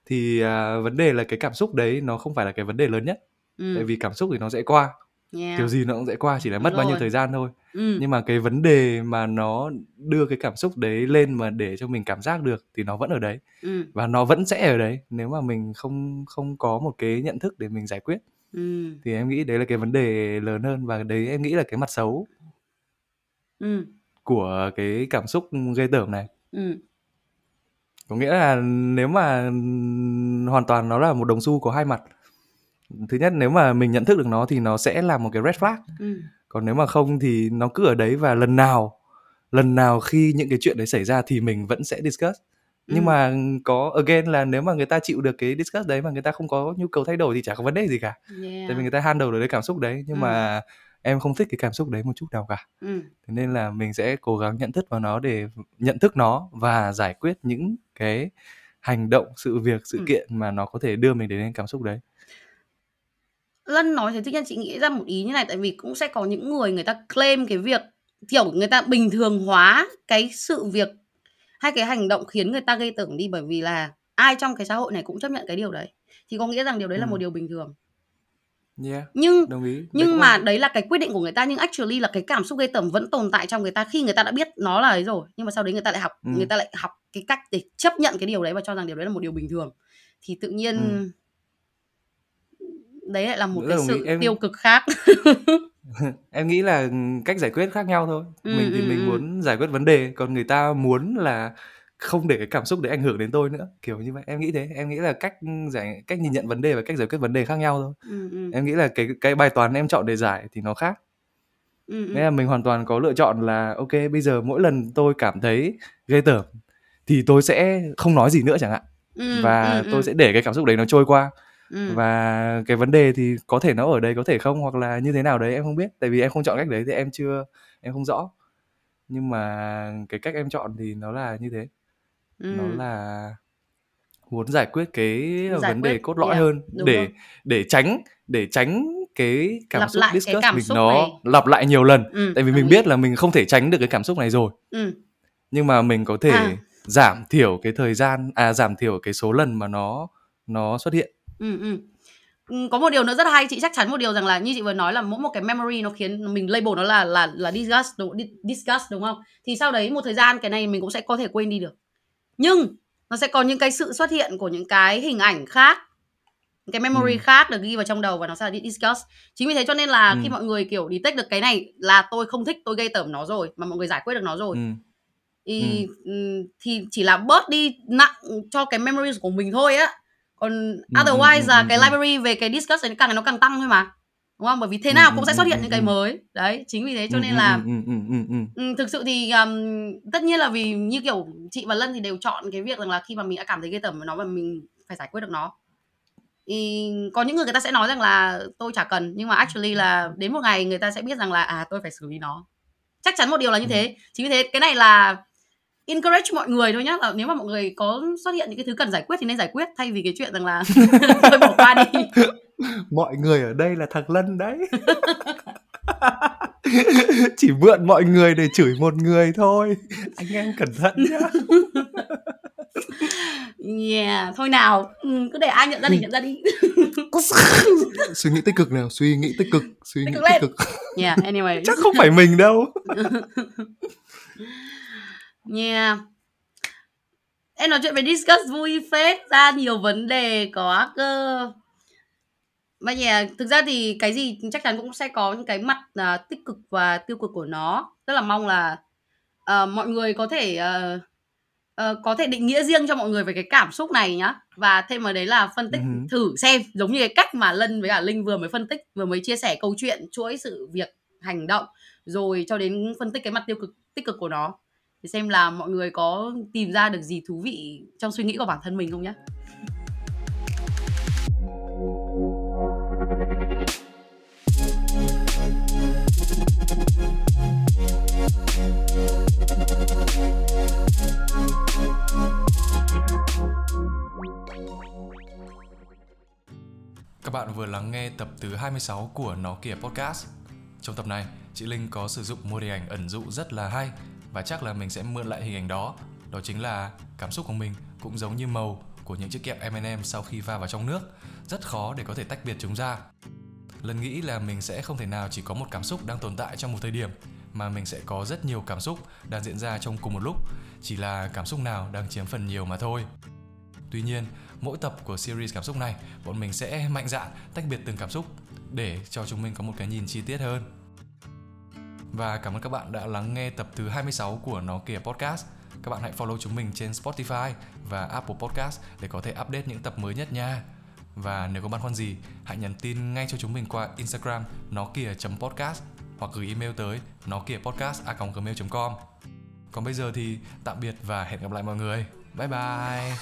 thì à, vấn đề là cái cảm xúc đấy nó không phải là cái vấn đề lớn nhất, ừ. tại vì cảm xúc thì nó sẽ qua, yeah. kiểu gì nó cũng sẽ qua, chỉ là mất Đúng bao rồi. Nhiêu thời gian thôi, ừ. nhưng mà cái vấn đề mà nó đưa cái cảm xúc đấy lên mà để cho mình cảm giác được thì nó vẫn ở đấy, ừ. và nó vẫn sẽ ở đấy nếu mà mình không không có một cái nhận thức để mình giải quyết, ừ. thì em nghĩ đấy là cái vấn đề lớn hơn, và đấy em nghĩ là cái mặt xấu ừ. của cái cảm xúc ghê tởm này. Ừ. Có nghĩa là nếu mà hoàn toàn nó là một đồng xu có hai mặt. Thứ nhất, nếu mà mình nhận thức được nó thì nó sẽ là một cái red flag. Ừ. Còn nếu mà không thì nó cứ ở đấy, và lần nào lần nào khi những cái chuyện đấy xảy ra thì mình vẫn sẽ discuss. Ừ. Nhưng mà có again là nếu mà người ta chịu được cái discuss đấy mà người ta không có nhu cầu thay đổi thì chả có vấn đề gì cả. Yeah. Tại vì người ta handle được cái cảm xúc đấy, nhưng ừ. mà em không thích cái cảm xúc đấy một chút nào cả. Ừ. Thế nên là mình sẽ cố gắng nhận thức vào nó để nhận thức nó và giải quyết những cái hành động, sự việc, sự ừ. kiện mà nó có thể đưa mình đến cảm xúc đấy. Lân nói thế, tự nhiên chị nghĩ ra một ý như này, tại vì cũng sẽ có những người người ta claim cái việc kiểu người ta bình thường hóa cái sự việc hay cái hành động khiến người ta gây tởm đi, bởi vì là ai trong cái xã hội này cũng chấp nhận cái điều đấy, thì có nghĩa rằng điều đấy ừ. là một điều bình thường. Yeah, nhưng đồng ý. Nhưng đấy mà là... đấy là cái quyết định của người ta, nhưng actually là cái cảm xúc ghê tởm vẫn tồn tại trong người ta khi người ta đã biết nó là ấy rồi, nhưng mà sau đấy người ta lại học ừ. người ta lại học cái cách để chấp nhận cái điều đấy và cho rằng điều đấy là một điều bình thường, thì tự nhiên ừ. đấy lại là một Đúng cái đồng sự em... tiêu cực khác. Em nghĩ là cách giải quyết khác nhau thôi. ừ, Mình thì ừ, mình ừ. muốn giải quyết vấn đề, còn người ta muốn là không để cái cảm xúc đấy ảnh hưởng đến tôi nữa, kiểu như vậy. Em nghĩ thế, em nghĩ là cách giải, cách nhìn nhận vấn đề và cách giải quyết vấn đề khác nhau thôi. ừ, ừ. Em nghĩ là cái cái bài toán em chọn để giải thì nó khác. ừ, Nên là mình hoàn toàn có lựa chọn là ok, bây giờ mỗi lần tôi cảm thấy ghê tởm thì tôi sẽ không nói gì nữa chẳng hạn. ừ, Và ừ, tôi ừ. sẽ để cái cảm xúc đấy nó trôi qua. Ừ. Và cái vấn đề thì có thể nó ở đây, có thể không, hoặc là như thế nào đấy em không biết, tại vì em không chọn cách đấy thì em chưa, em không rõ. Nhưng mà cái cách em chọn thì nó là như thế. ừ. Nó là muốn giải quyết cái giải vấn quyết, đề cốt lõi yeah, hơn để rồi. để tránh để tránh cái cảm lặp xúc discuss cảm mình xúc nó này. lặp lại nhiều lần. ừ, Tại vì mình ý. biết là mình không thể tránh được cái cảm xúc này rồi, ừ. nhưng mà mình có thể à. giảm thiểu cái thời gian, à giảm thiểu cái số lần mà nó nó xuất hiện. Ừ, ừ. Có một điều nữa rất hay, chị chắc chắn một điều rằng là như chị vừa nói là mỗi một cái memory nó khiến mình label nó là là là disgust, đúng, disgust đúng không? Thì sau đấy một thời gian cái này mình cũng sẽ có thể quên đi được. Nhưng nó sẽ có những cái sự xuất hiện của những cái hình ảnh khác, những cái memory ừ. khác được ghi vào trong đầu và nó sẽ là disgust. Chính vì thế cho nên là ừ. khi mọi người kiểu detect được cái này là tôi không thích, tôi gây tởm nó rồi, mà mọi người giải quyết được nó rồi. Ừ. Thì, ừ. thì chỉ là bớt đi nặng cho cái memories của mình thôi á. Còn otherwise ừ, là ừ, cái library về cái discuss này càng nó càng tăng thôi mà, đúng không? Bởi vì thế nào cũng sẽ xuất hiện những cái mới. Đấy, chính vì thế cho nên là thực sự thì um, tất nhiên là vì như kiểu chị và Lân thì đều chọn cái việc rằng là khi mà mình đã cảm thấy ghê tởm với nó và mình phải giải quyết được nó. Thì có những người người ta sẽ nói rằng là tôi chả cần, nhưng mà actually là đến một ngày người ta sẽ biết rằng là à, tôi phải xử lý nó. Chắc chắn một điều là như thế. Chính vì thế cái này là encourage mọi người thôi nhá, là nếu mà mọi người có xuất hiện những cái thứ cần giải quyết thì nên giải quyết, thay vì cái chuyện rằng là tôi bỏ qua đi. Mọi người ở đây là thằng Lân đấy. Chỉ mượn mọi người để chửi một người thôi. Anh em cẩn thận nhá. Yeah, thôi nào, cứ để ai nhận ra thì nhận ra đi. Suy nghĩ tích cực nào, suy nghĩ tích cực, suy tích nghĩ tích cực. Yeah, anyway. Chắc không phải mình đâu. Yeah. Em nói chuyện về discuss vui phết, ra nhiều vấn đề có cơ. Mà nhà yeah, thực ra thì cái gì chắc chắn cũng sẽ có những cái mặt uh, tích cực và tiêu cực của nó. Rất là mong là uh, mọi người có thể uh, uh, có thể định nghĩa riêng cho mọi người về cái cảm xúc này nhá. Và thêm vào đấy là phân tích uh-huh. thử xem, giống như cái cách mà Lân với cả Linh vừa mới phân tích, vừa mới chia sẻ câu chuyện, chuỗi sự việc, hành động, rồi cho đến phân tích cái mặt tiêu cực, tích cực của nó. Để xem là mọi người có tìm ra được gì thú vị trong suy nghĩ của bản thân mình không nhé. Các bạn vừa lắng nghe tập thứ hai mươi sáu của Nó Kia Podcast. Trong tập này, chị Linh có sử dụng một hình ảnh ẩn dụ rất là hay, và chắc là mình sẽ mượn lại hình ảnh đó. Đó chính là cảm xúc của mình cũng giống như màu của những chiếc kẹo em and em sau khi va vào trong nước, rất khó để có thể tách biệt chúng ra. Lần nghĩ là mình sẽ không thể nào chỉ có một cảm xúc đang tồn tại trong một thời điểm, mà mình sẽ có rất nhiều cảm xúc đang diễn ra trong cùng một lúc, chỉ là cảm xúc nào đang chiếm phần nhiều mà thôi. Tuy nhiên, mỗi tập của series cảm xúc này, bọn mình sẽ mạnh dạn tách biệt từng cảm xúc để cho chúng mình có một cái nhìn chi tiết hơn. Và cảm ơn các bạn đã lắng nghe tập thứ hai mươi sáu của Nó Kia Podcast. Các bạn hãy follow chúng mình trên Spotify và Apple Podcast để có thể update những tập mới nhất nha. Và nếu có băn khoăn gì, hãy nhắn tin ngay cho chúng mình qua Instagram nokia chấm podcast hoặc gửi email tới nokiapodcast a còng gmail chấm com. Còn bây giờ thì tạm biệt và hẹn gặp lại mọi người. Bye bye!